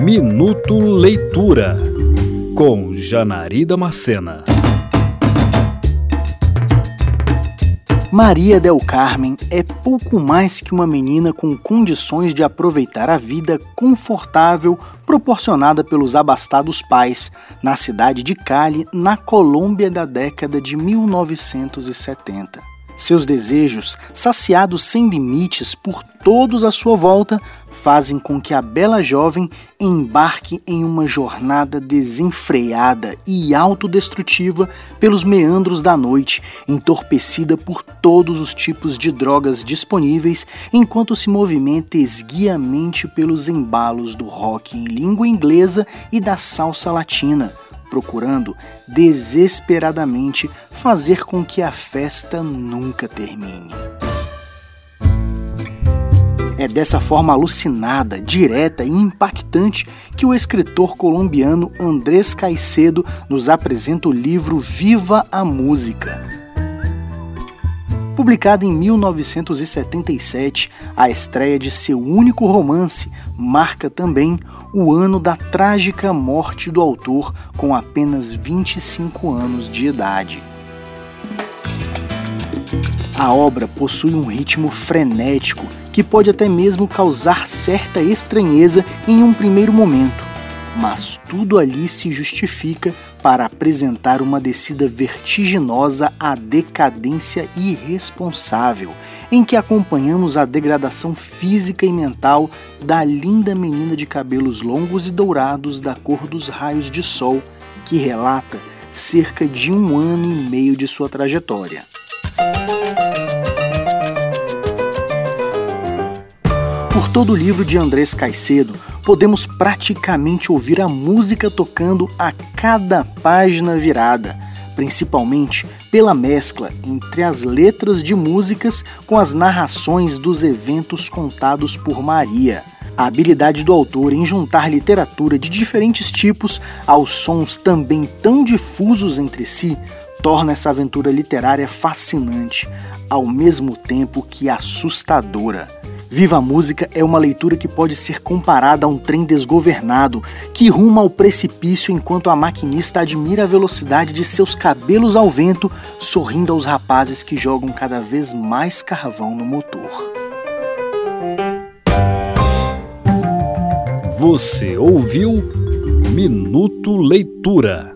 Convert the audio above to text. Minuto Leitura, com Janarida Macena. Maria Del Carmen é pouco mais que uma menina com condições de aproveitar a vida confortável proporcionada pelos abastados pais, na cidade de Cali, na Colômbia da década de 1970. Seus desejos, saciados sem limites por todos à sua volta, fazem com que a bela jovem embarque em uma jornada desenfreada e autodestrutiva pelos meandros da noite, entorpecida por todos os tipos de drogas disponíveis, enquanto se movimenta esguiamente pelos embalos do rock em língua inglesa e da salsa latina, procurando desesperadamente fazer com que a festa nunca termine. É dessa forma alucinada, direta e impactante que o escritor colombiano Andrés Caicedo nos apresenta o livro Viva a Música. Publicado em 1977, a estreia de seu único romance marca também o ano da trágica morte do autor com apenas 25 anos de idade. A obra possui um ritmo frenético que pode até mesmo causar certa estranheza em um primeiro momento, mas tudo ali se justifica para apresentar uma descida vertiginosa à decadência irresponsável, em que acompanhamos a degradação física e mental da linda menina de cabelos longos e dourados da cor dos raios de sol, que relata cerca de 1 ano e meio de sua trajetória. Por todo o livro de Andrés Caicedo, podemos praticamente ouvir a música tocando a cada página virada, principalmente pela mescla entre as letras de músicas com as narrações dos eventos contados por Maria. A habilidade do autor em juntar literatura de diferentes tipos aos sons também tão difusos entre si torna essa aventura literária fascinante, ao mesmo tempo que assustadora. Viva a Música é uma leitura que pode ser comparada a um trem desgovernado, que ruma ao precipício enquanto a maquinista admira a velocidade de seus cabelos ao vento, sorrindo aos rapazes que jogam cada vez mais carvão no motor. Você ouviu Minuto Leitura.